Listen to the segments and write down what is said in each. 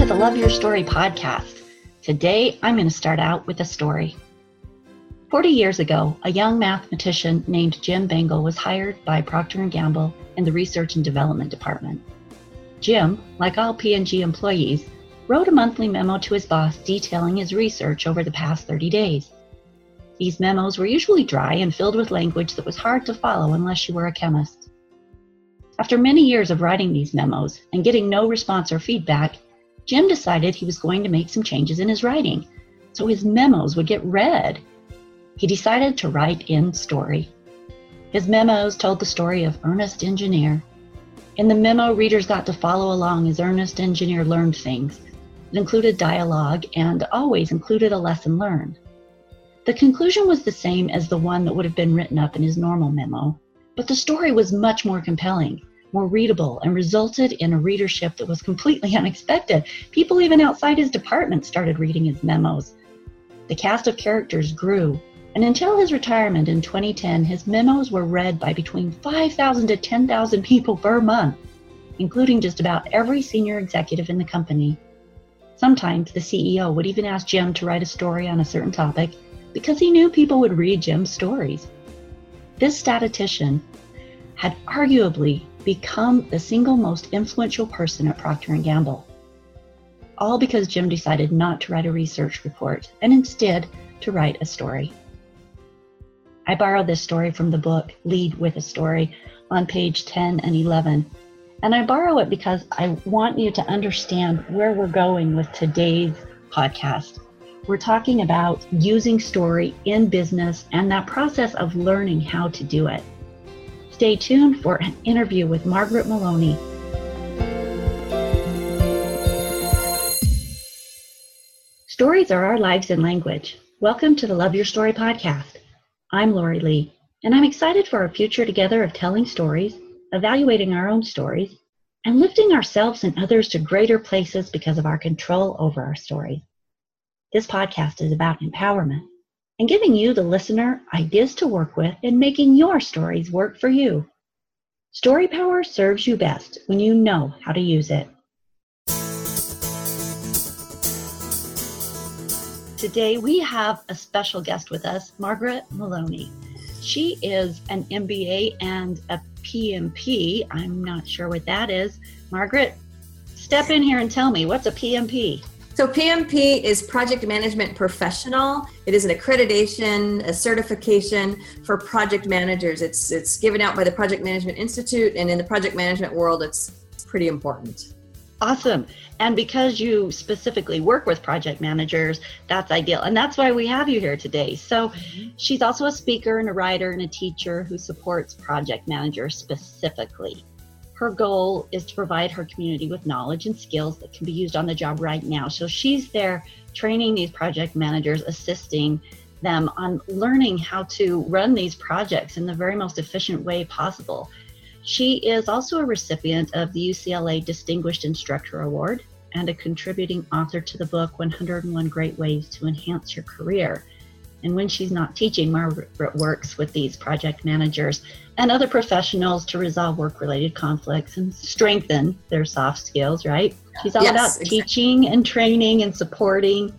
to the Love Your Story podcast. Today, I'm going to start out with a story. 40 years ago, a young mathematician named Jim Bangle was hired by Procter & Gamble in the Research and Development Department. Jim, like all P&G employees, wrote a monthly memo to his boss detailing his research over the past 30 days. These memos were usually dry and filled with language that was hard to follow unless you were a chemist. After many years of writing these memos and getting no response or feedback, Jim decided he was going to make some changes in his writing so his memos would get read. He decided to write in story. His memos told the story of Ernest Engineer. In the memo, readers got to follow along as Ernest Engineer learned things. It included dialogue and always included a lesson learned. The conclusion was the same as the one that would have been written up in his normal memo, but the story was much more compelling, more readable, and resulted in a readership that was completely unexpected. People even outside his department started reading his memos. The cast of characters grew, and until his retirement in 2010, his memos were read by between 5,000 to 10,000 people per month, including just about every senior executive in the company. Sometimes the CEO would even ask Jim to write a story on a certain topic because he knew people would read Jim's stories. This statistician had arguably become the single most influential person at Procter & Gamble, all because Jim decided not to write a research report and instead to write a story. I borrowed this story from the book Lead with a Story on page 10 and 11, and I borrow it because I want you to understand where we're going with today's podcast. We're talking about using story in business and that process of learning how to do it. Stay tuned for an interview with Margaret Maloney. Stories are our lives in language. Welcome to the Love Your Story podcast. I'm Lori Lee, and I'm excited for our future together of telling stories, evaluating our own stories, and lifting ourselves and others to greater places because of our control over our stories. This podcast is about empowerment and giving you, the listener, ideas to work with and making your stories work for you. Story power serves you best when you know how to use it. Today, we have a special guest with us, Margaret Maloney. She is an MBA and a PMP. I'm not sure what that is. Margaret, step in here and tell me, what's a PMP? So PMP is Project Management Professional. It is an accreditation, a certification for project managers. It's given out by the Project Management Institute, and in the project management world, it's pretty important. Awesome. And because you specifically work with project managers, that's ideal. And that's why we have you here today. So she's also a speaker and a writer and a teacher who supports project managers specifically. Her goal is to provide her community with knowledge and skills that can be used on the job right now. So she's there training these project managers, assisting them on learning how to run these projects in the very most efficient way possible. She is also a recipient of the UCLA Distinguished Instructor Award and a contributing author to the book 101 Great Ways to Enhance Your Career. And when she's not teaching, Margaret works with these project managers and other professionals to resolve work-related conflicts and strengthen their soft skills, right? She's all about teaching and training and supporting.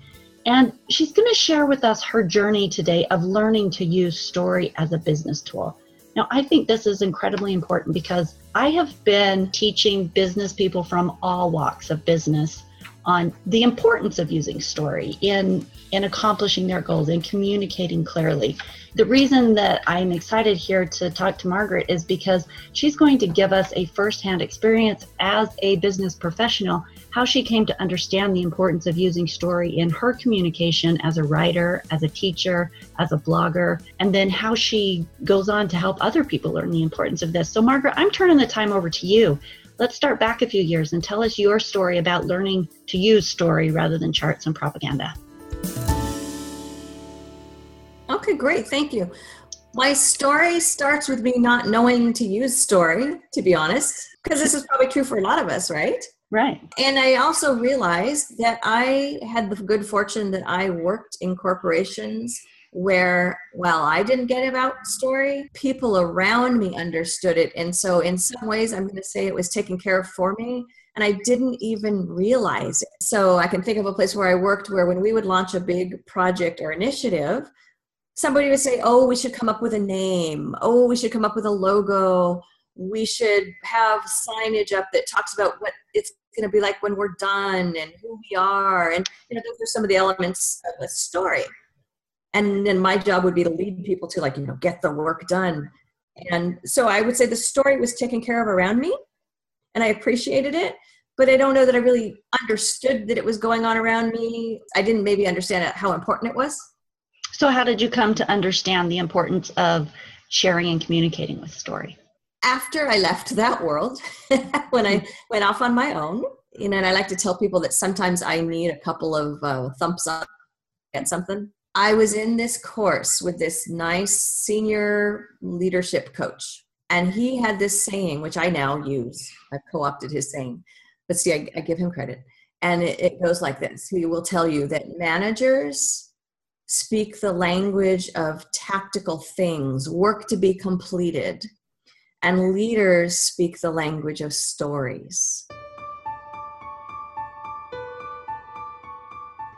And she's going to share with us her journey today of learning to use story as a business tool. Now, I think this is incredibly important because I have been teaching business people from all walks of business on the importance of using story in accomplishing their goals and communicating clearly. The reason that I'm excited here to talk to Margaret is because she's going to give us a firsthand experience as a business professional, how she came to understand the importance of using story in her communication as a writer, as a teacher, as a blogger, and then how she goes on to help other people learn the importance of this. So Margaret, I'm turning the time over to you. Let's start back a few years and tell us your story about learning to use story rather than charts and propaganda. Okay, great. Thank you. My story starts with me not knowing to use story, to be honest, because this is probably true for a lot of us, right? Right. And I also realized that I had the good fortune that I worked in corporations where, well, I didn't get about story, people around me understood it. And so in some ways, I'm going to say it was taken care of for me, and I didn't even realize it. So I can think of a place where I worked where when we would launch a big project or initiative, somebody would say, oh, we should come up with a name. Oh, we should come up with a logo. We should have signage up that talks about what it's going to be like when we're done and who we are. And, you know, those are some of the elements of a story. And then my job would be to lead people to, like, you know, get the work done. And so I would say the story was taken care of around me, and I appreciated it, but I don't know that I really understood that it was going on around me. I didn't maybe understand how important it was. So how did you come to understand the importance of sharing and communicating with story? After I left that world, when I went off on my own, you know, and I like to tell people that sometimes I need a couple of thumps up at something. I was in this course with this nice senior leadership coach, and he had this saying, which I now use. I've co-opted his saying, but see, I give him credit. And it goes like this. He will tell you that managers speak the language of tactical things, work to be completed, and leaders speak the language of stories.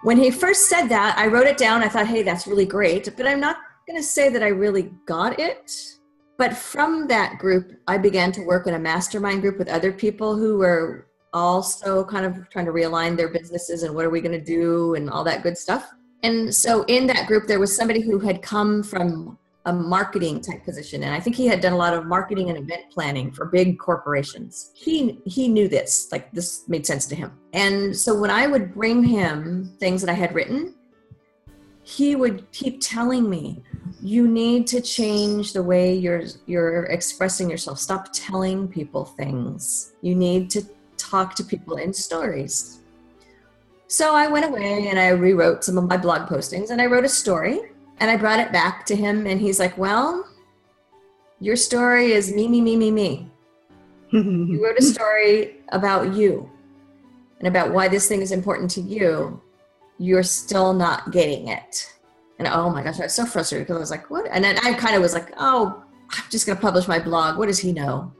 When he first said that, I wrote it down. I thought, hey, that's really great, but I'm not going to say that I really got it. But from that group, I began to work in a mastermind group with other people who were also kind of trying to realign their businesses and what are we going to do and all that good stuff. And so in that group, there was somebody who had come from a marketing type position. And I think he had done a lot of marketing and event planning for big corporations. He knew this, like this made sense to him. And so when I would bring him things that I had written, he would keep telling me, you need to change the way you're expressing yourself. Stop telling people things. You need to talk to people in stories. So I went away and I rewrote some of my blog postings and I wrote a story. And I brought it back to him and he's like, well, your story is me, me, me, me, me. You wrote a story about you and about why this thing is important to you. You're still not getting it. And oh my gosh, I was so frustrated because I was like, what? And then I kind of was like, oh, I'm just going to publish my blog. What does he know?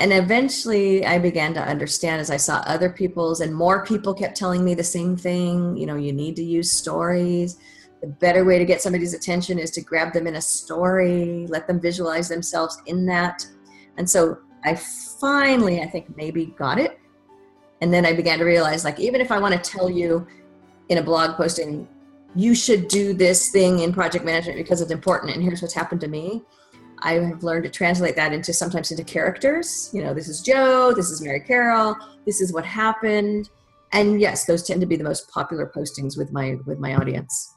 And eventually I began to understand as I saw other people's and more people kept telling me the same thing. You know, you need to use stories. The better way to get somebody's attention is to grab them in a story, let them visualize themselves in that. And so I finally, I think, maybe got it. And then I began to realize, like, even if I want to tell you in a blog posting, you should do this thing in project management because it's important and here's what's happened to me, I have learned to translate that into sometimes into characters. You know, this is Joe, this is Mary Carol, this is what happened. And yes, those tend to be the most popular postings with my audience.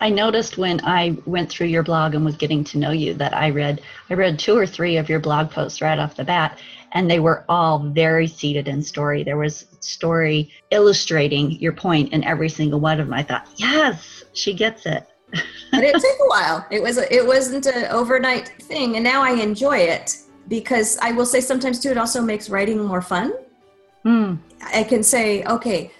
I noticed when I went through your blog and was getting to know you that I read 2 or 3 of your blog posts right off the bat, and they were all very seated in story. There was story illustrating your point in every single one of them. I thought, yes, she gets it. But it took a while. It wasn't an overnight thing, and now I enjoy it because I will say sometimes too, it also makes writing more fun. I can say, okay,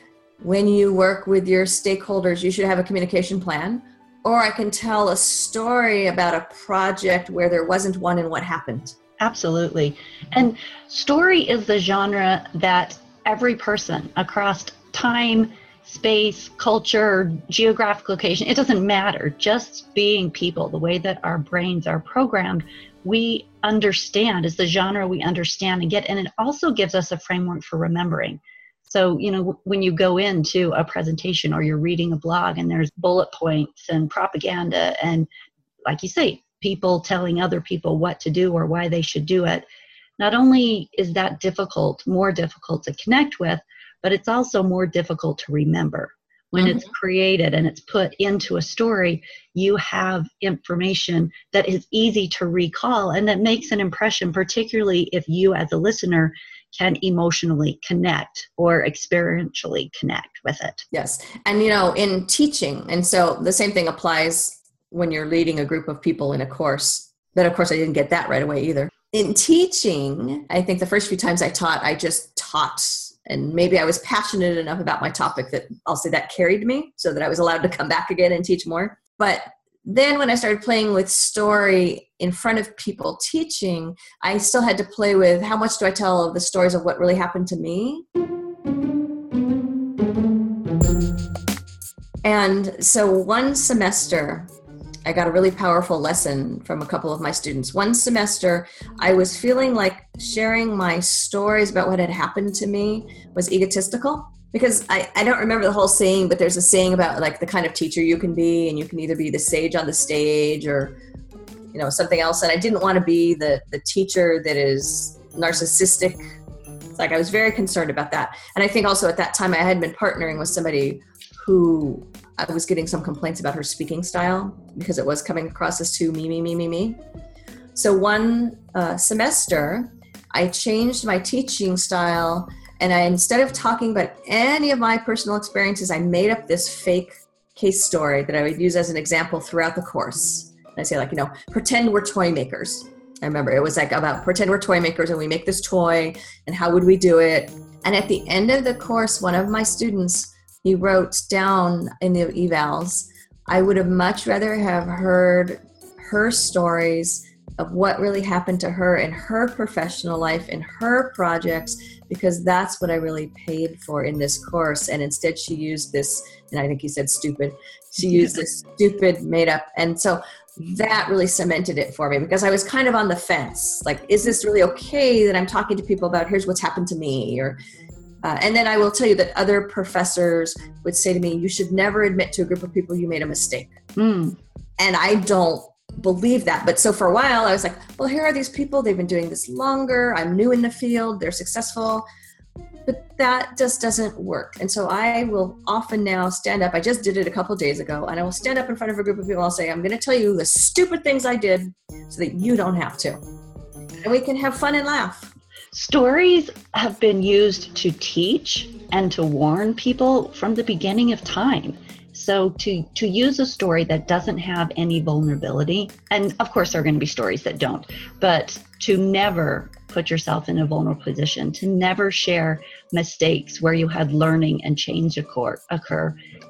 when you work with your stakeholders, you should have a communication plan. Or I can tell a story about a project where there wasn't one and what happened. Absolutely. And story is the genre that every person across time, space, culture, geographic location, it doesn't matter. Just being people, the way that our brains are programmed, we understand is the genre we understand and get. And it also gives us a framework for remembering. So, you know, when you go into a presentation or you're reading a blog and there's bullet points and propaganda and, like you say, people telling other people what to do or why they should do it, not only is that difficult, more difficult to connect with, but it's also more difficult to remember. When it's created and it's put into a story, you have information that is easy to recall and that makes an impression, particularly if you as a listener can emotionally connect or experientially connect with it. Yes. And, you know, in teaching, and so the same thing applies when you're leading a group of people in a course, but of course I didn't get that right away either. In teaching, I think the first few times I taught, I just taught. And maybe I was passionate enough about my topic that I'll say that carried me so that I was allowed to come back again and teach more. But then when I started playing with story in front of people teaching, I still had to play with how much do I tell of the stories of what really happened to me. And so one semester, I got a really powerful lesson from a couple of my students. One semester, I was feeling like sharing my stories about what had happened to me was egotistical. Because I don't remember the whole saying, but there's a saying about like the kind of teacher you can be, and you can either be the sage on the stage or, you know, something else. And I didn't want to be the teacher that is narcissistic. It's like I was very concerned about that. And I think also at that time I had been partnering with somebody who I was getting some complaints about her speaking style because it was coming across as too me. So one semester I changed my teaching style. And I, instead of talking about any of my personal experiences, I made up this fake case story that I would use as an example throughout the course. And I say like, you know, pretend we're toy makers. I remember it was like about pretend we're toy makers and we make this toy and how would we do it? And at the end of the course, one of my students, he wrote down in the evals, I would have much rather have heard her stories of what really happened to her in her professional life, in her projects, because that's what I really paid for in this course. And instead she used this, and I think he said stupid, she used this stupid made up. And so that really cemented it for me because I was kind of on the fence. Like, is this really okay that I'm talking to people about here's what's happened to me? Or, and then I will tell you that other professors would say to me, you should never admit to a group of people you made a mistake. Mm. And I don't believe that. But so for a while I was like, well, here are these people, they've been doing this longer, I'm new in the field, they're successful, but that just doesn't work. And so I will often now stand up, I just did it a couple days ago, and I will stand up in front of a group of people, I'll say, I'm going to tell you the stupid things I did so that you don't have to. And we can have fun and laugh. Stories have been used to teach and to warn people from the beginning of time. So to use a story that doesn't have any vulnerability, and of course there are going to be stories that don't, but to never put yourself in a vulnerable position, to never share mistakes where you had learning and change occur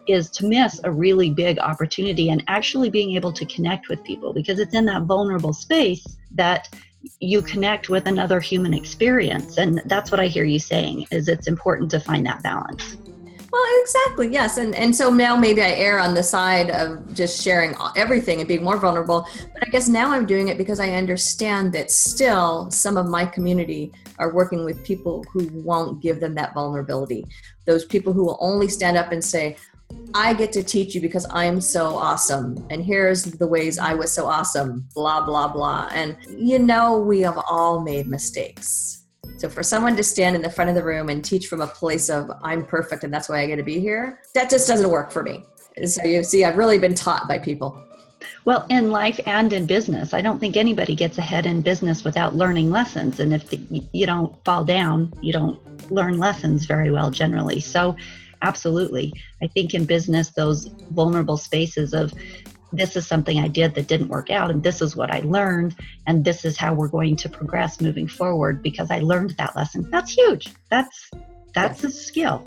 is to miss a really big opportunity and actually being able to connect with people, because it's in that vulnerable space that you connect with another human experience. And that's what I hear you saying, is it's important to find that balance. Well, exactly, yes. And so now maybe I err on the side of just sharing everything and being more vulnerable. But I guess now I'm doing it because I understand that still some of my community are working with people who won't give them that vulnerability. Those people who will only stand up and say, I get to teach you because I'm so awesome. And here's the ways I was so awesome, blah, blah, blah. And you know, we have all made mistakes. So for someone to stand in the front of the room and teach from a place of I'm perfect and that's why I get to be here, that just doesn't work for me. So you see, I've really been taught by people. Well, in life and in business, I don't think anybody gets ahead in business without learning lessons. And if you don't fall down, you don't learn lessons very well generally. So absolutely. I think in business, those vulnerable spaces of this is something I did that didn't work out, and this is what I learned, and this is how we're going to progress moving forward because I learned that lesson. That's huge. That's a skill.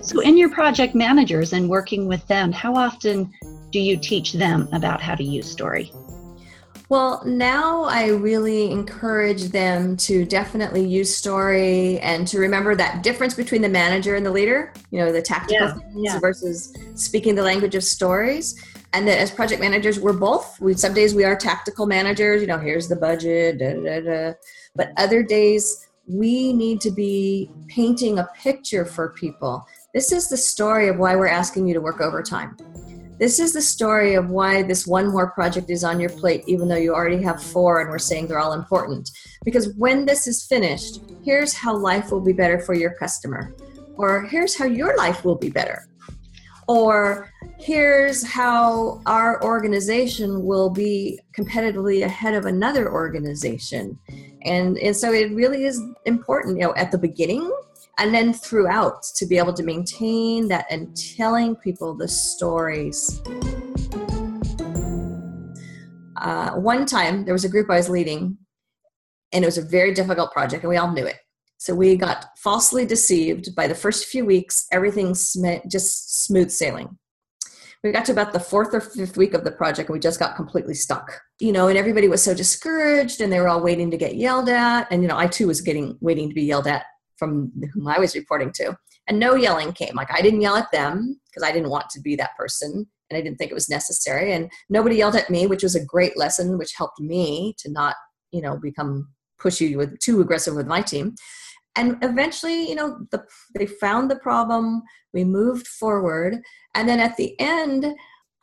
So in your project managers and working with them, how often do you teach them about how to use story? Well, now I really encourage them to definitely use story and to remember that difference between the manager and the leader, you know, the tactical things versus speaking the language of stories. And that as project managers, we're both. Some days we are tactical managers, you know, here's the budget, da, da, da. But other days we need to be painting a picture for people. This is the story of why we're asking you to work overtime. This is the story of why this one more project is on your plate, even though you already have four and we're saying they're all important. Because when this is finished, here's how life will be better for your customer. Or here's how your life will be better. Or here's how our organization will be competitively ahead of another organization. And so it really is important, you know, at the beginning, and then throughout, to be able to maintain that and telling people the stories. One time there was a group I was leading and it was a very difficult project and we all knew it. So we got falsely deceived by the first few weeks, everything just smooth sailing. We got to about the fourth or fifth week of the project, and we just got completely stuck, you know, and everybody was so discouraged, and they were all waiting to get yelled at. And, you know, I too was waiting to be yelled at from whom I was reporting to, and no yelling came. Like, I didn't yell at them because I didn't want to be that person, and I didn't think it was necessary, and nobody yelled at me, which was a great lesson, which helped me to not, you know, become pushy with too aggressive with my team. And eventually, you know, they found the problem, we moved forward. And then at the end,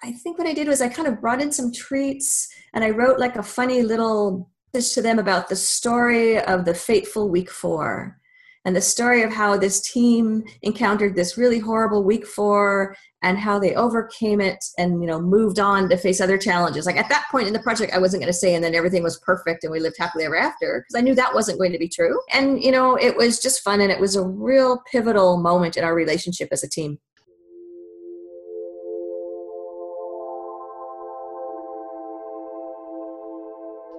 I think what I did was I kind of brought in some treats, and I wrote like a funny little message to them about the story of the fateful week 4 and the story of how this team encountered this really horrible week 4 and how they overcame it and, you know, moved on to face other challenges. Like, at that point in the project, I wasn't going to say, and then everything was perfect and we lived happily ever after, because I knew that wasn't going to be true. And, you know, it was just fun. And it was a real pivotal moment in our relationship as a team.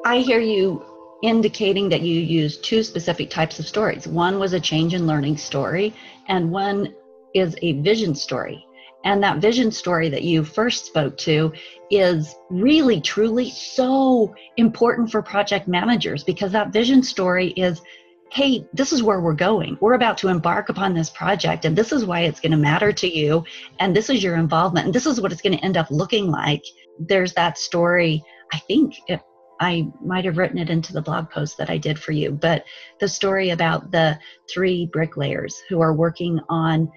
I hear you indicating that you used two specific types of stories. One was a change in learning story, and one is a vision story. And that vision story that you first spoke to is really, truly so important for project managers, because that vision story is, hey, this is where we're going. We're about to embark upon this project, and this is why it's going to matter to you, and this is your involvement, and this is what it's going to end up looking like. There's that story. I think I might have written it into the blog post that I did for you, but the story about the 3 bricklayers who are working on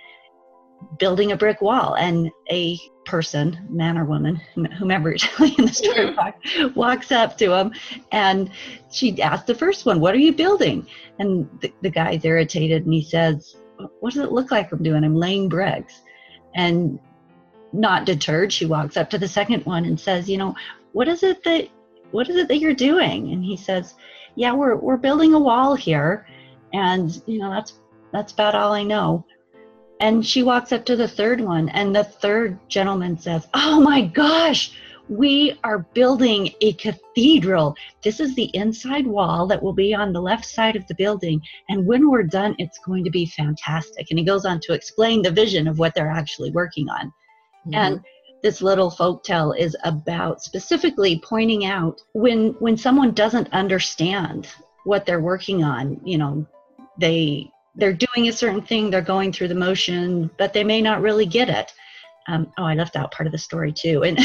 building a brick wall, and a person, man or woman, whomever is telling the story, walks up to him, and she asks the first one, "What are you building?" And the guy's irritated, and he says, "What does it look like I'm doing? I'm laying bricks." And not deterred, she walks up to the second one and says, "You know, what is it that you're doing?" And he says, "Yeah, we're building a wall here, and, you know, that's about all I know." And she walks up to the third one, and the third gentleman says, "Oh my gosh, we are building a cathedral. This is the inside wall that will be on the left side of the building. And when we're done, it's going to be fantastic." And he goes on to explain the vision of what they're actually working on. Mm-hmm. And this little folktale is about specifically pointing out when someone doesn't understand what they're working on, you know, they're doing a certain thing, they're going through the motion, but they may not really get it. Oh, I left out part of the story too. And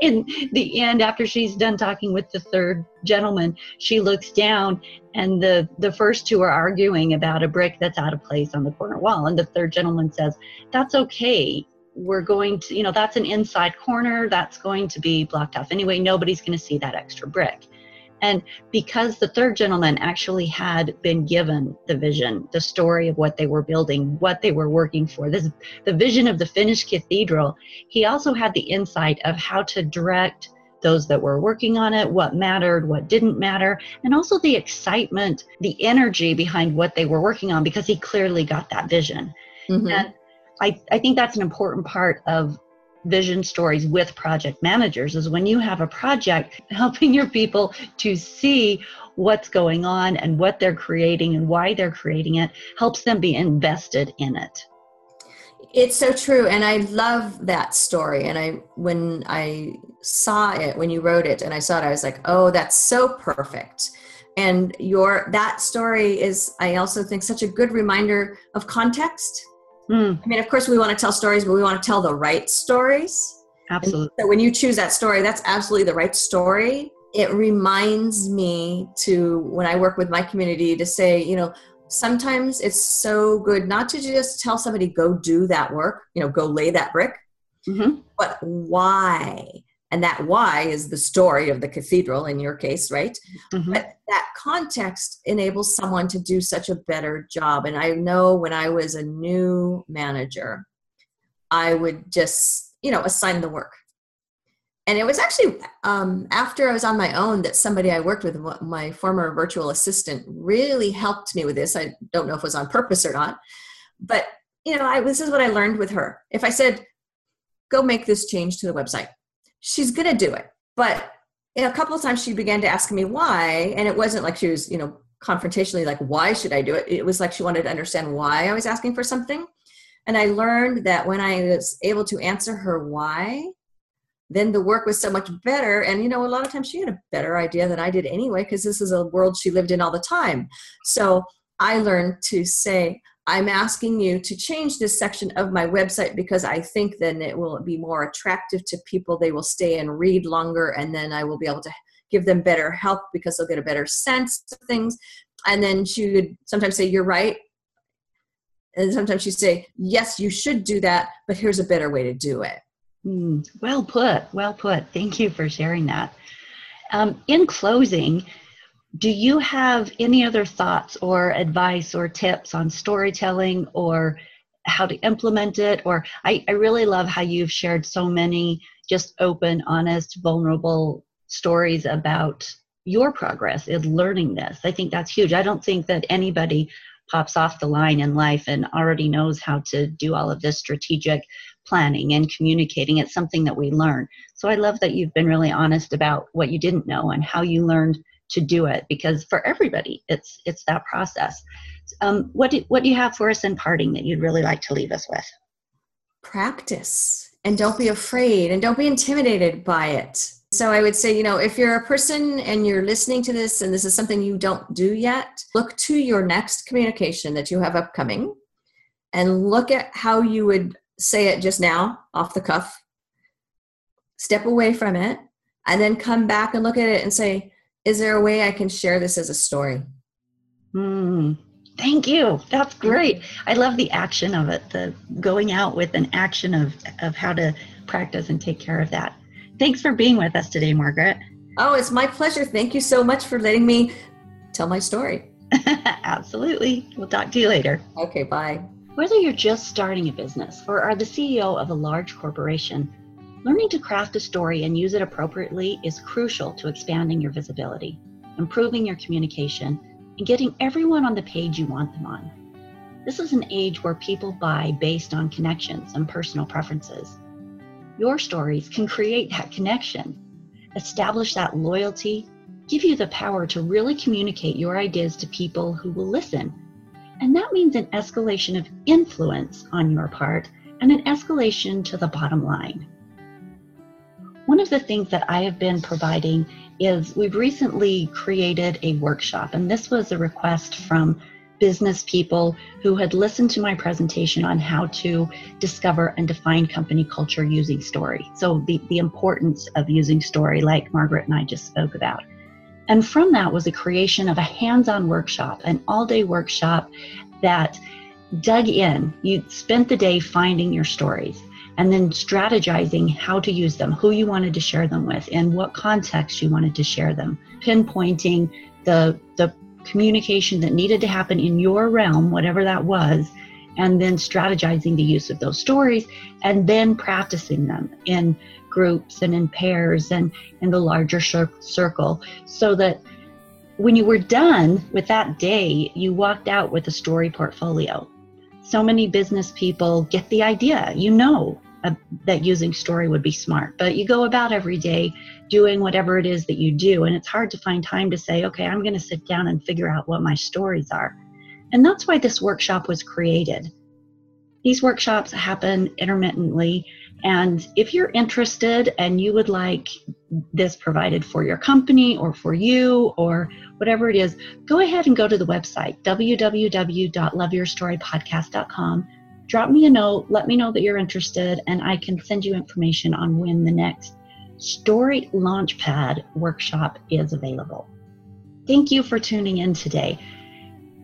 in the end, after she's done talking with the third gentleman, she looks down, and the first two are arguing about a brick that's out of place on the corner wall. And the third gentleman says, "That's okay. We're going to, you know, that's an inside corner. That's going to be blocked off anyway. Nobody's going to see that extra brick." And because the third gentleman actually had been given the vision, the story of what they were building, what they were working for, this the vision of the finished cathedral, he also had the insight of how to direct those that were working on it, what mattered, what didn't matter, and also the excitement, the energy behind what they were working on, because he clearly got that vision. Mm-hmm. And I think that's an important part of vision stories with project managers, is when you have a project, helping your people to see what's going on and what they're creating and why they're creating it, helps them be invested in it. It's so true. And I love that story. And when you wrote it and I saw it, I was like, oh, that's so perfect. And that story is, I also think, such a good reminder of context. I mean, of course, we want to tell stories, but we want to tell the right stories. Absolutely. And so when you choose that story, that's absolutely the right story. It reminds me to, when I work with my community, to say, you know, sometimes it's so good not to just tell somebody, go do that work, you know, go lay that brick, mm-hmm. but why? And that why is the story of the cathedral in your case, right? Mm-hmm. But that context enables someone to do such a better job. And I know when I was a new manager, I would just, you know, assign the work. And it was actually after I was on my own that somebody I worked with, my former virtual assistant, really helped me with this. I don't know if it was on purpose or not, but, you know, this is what I learned with her. If I said, go make this change to the website, she's going to do it. But a couple of times she began to ask me why, and it wasn't like she was, you know, confrontationally like, why should I do it? It was like she wanted to understand why I was asking for something. And I learned that when I was able to answer her why, then the work was so much better. And, you know, a lot of times she had a better idea than I did anyway, because this is a world she lived in all the time. So I learned to say, I'm asking you to change this section of my website because I think then it will be more attractive to people. They will stay and read longer, and then I will be able to give them better help because they'll get a better sense of things. And then she would sometimes say, you're right. And sometimes she'd say, yes, you should do that, but here's a better way to do it. Well put, well put. Thank you for sharing that. In closing, do you have any other thoughts or advice or tips on storytelling or how to implement it? Or I really love how you've shared so many just open, honest, vulnerable stories about your progress in learning this. I think that's huge. I don't think that anybody pops off the line in life and already knows how to do all of this strategic planning and communicating. It's something that we learn. So I love that you've been really honest about what you didn't know and how you learned to do it, because for everybody, it's that process. What do you have for us in parting that you'd really like to leave us with? Practice, and don't be afraid, and don't be intimidated by it. So I would say, you know, if you're a person and you're listening to this and this is something you don't do yet, look to your next communication that you have upcoming and look at how you would say it just now, off the cuff. Step away from it and then come back and look at it and say, is there a way I can share this as a story? Thank you. That's great. I love the action of it, the going out with an action of how to practice and take care of that. Thanks for being with us today, Margaret. Oh, it's my pleasure. Thank you so much for letting me tell my story. Absolutely. We'll talk to you later. Okay, bye. Whether you're just starting a business or are the CEO of a large corporation, learning to craft a story and use it appropriately is crucial to expanding your visibility, improving your communication, and getting everyone on the page you want them on. This is an age where people buy based on connections and personal preferences. Your stories can create that connection, establish that loyalty, give you the power to really communicate your ideas to people who will listen. And that means an escalation of influence on your part and an escalation to the bottom line. One of the things that I have been providing is we've recently created a workshop, and this was a request from business people who had listened to my presentation on how to discover and define company culture using story. So the importance of using story, like Margaret and I just spoke about. And from that was the creation of a hands-on workshop, an all-day workshop that dug in. You spent the day finding your stories and then strategizing how to use them, who you wanted to share them with, and what context you wanted to share them, pinpointing the communication that needed to happen in your realm, whatever that was, and then strategizing the use of those stories, and then practicing them in groups and in pairs and in the larger circle, so that when you were done with that day, you walked out with a story portfolio. So many business people get the idea, you know, that using story would be smart, but you go about every day doing whatever it is that you do, and it's hard to find time to say, okay, I'm going to sit down and figure out what my stories are. And that's why this workshop was created. These workshops happen intermittently, and if you're interested and you would like this provided for your company or for you or whatever it is, go ahead and go to the website, www.loveyourstorypodcast.com. Drop me a note, let me know that you're interested, and I can send you information on when the next Story Launchpad workshop is available. Thank you for tuning in today.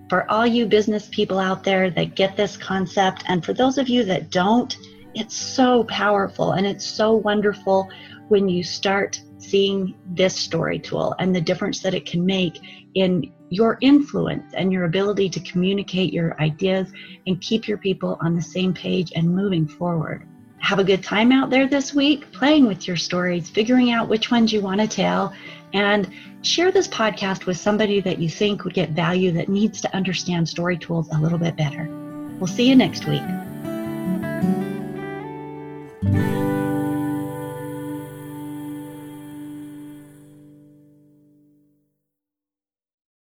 For all you business people out there that get this concept, and for those of you that don't, it's so powerful and it's so wonderful when you start seeing this story tool and the difference that it can make in your influence and your ability to communicate your ideas and keep your people on the same page and moving forward. Have a good time out there this week, playing with your stories, figuring out which ones you want to tell, and share this podcast with somebody that you think would get value, that needs to understand story tools a little bit better. We'll see you next week.